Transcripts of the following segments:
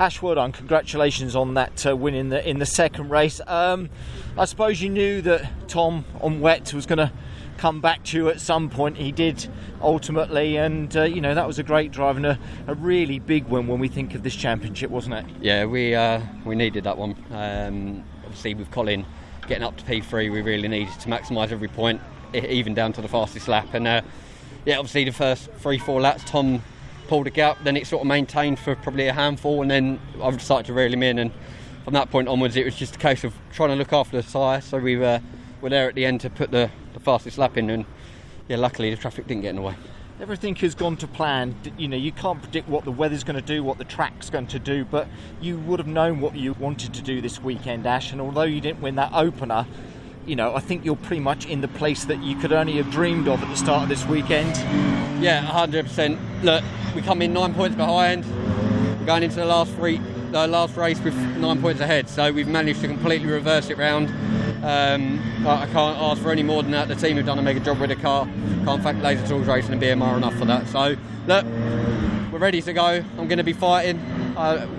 Ash, well done. Congratulations on that win in the second race. I suppose you knew that Tom on wet was going to come back to you at some point. He did ultimately, and you know, that was a great drive and a really big win when we think of this championship, wasn't it? Yeah, we needed that one. Obviously, with Colin getting up to P3, we really needed to maximise every point, even down to the fastest lap. And yeah, obviously the first 3-4 laps, Tom pulled a gap, then it sort of maintained for probably a handful, and then I decided to reel him in, and from that point onwards it was just a case of trying to look after the tyre, so we were there at the end to put the fastest lap in, and yeah, luckily the traffic didn't get in the way. Everything has gone to plan. You know, you can't predict what the weather's going to do, what the track's going to do, but you would have known what you wanted to do this weekend, Ash, and although you didn't win that opener, you know, I think you're pretty much in the place that you could only have dreamed of at the start of this weekend. Yeah, 100%. Look, we come in 9 points behind. We're going into the last race with 9 points ahead, so we've managed to completely reverse it round. I can't ask for any more than that. The team have done a mega job with the car. Can't thank Laser Tools Racing and BMR enough for that. So, look, we're ready to go. I'm going to be fighting.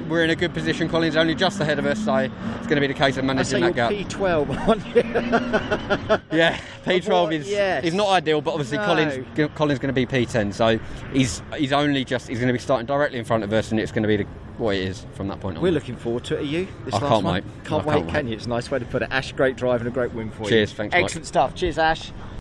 We're in a good position. Colin's only just ahead of us, so it's going to be the case of managing that gap. P12, aren't you? Yeah, P12 is not ideal, but obviously no. Colin's going to be P10, so he's only just, he's going to be starting directly in front of us, and it's going to be what it is from that point on. We're looking forward to it. Are you? I can't wait. It's a nice way to put it. Ash, great drive and a great win for you. Cheers, thanks. Excellent stuff. Cheers, Ash.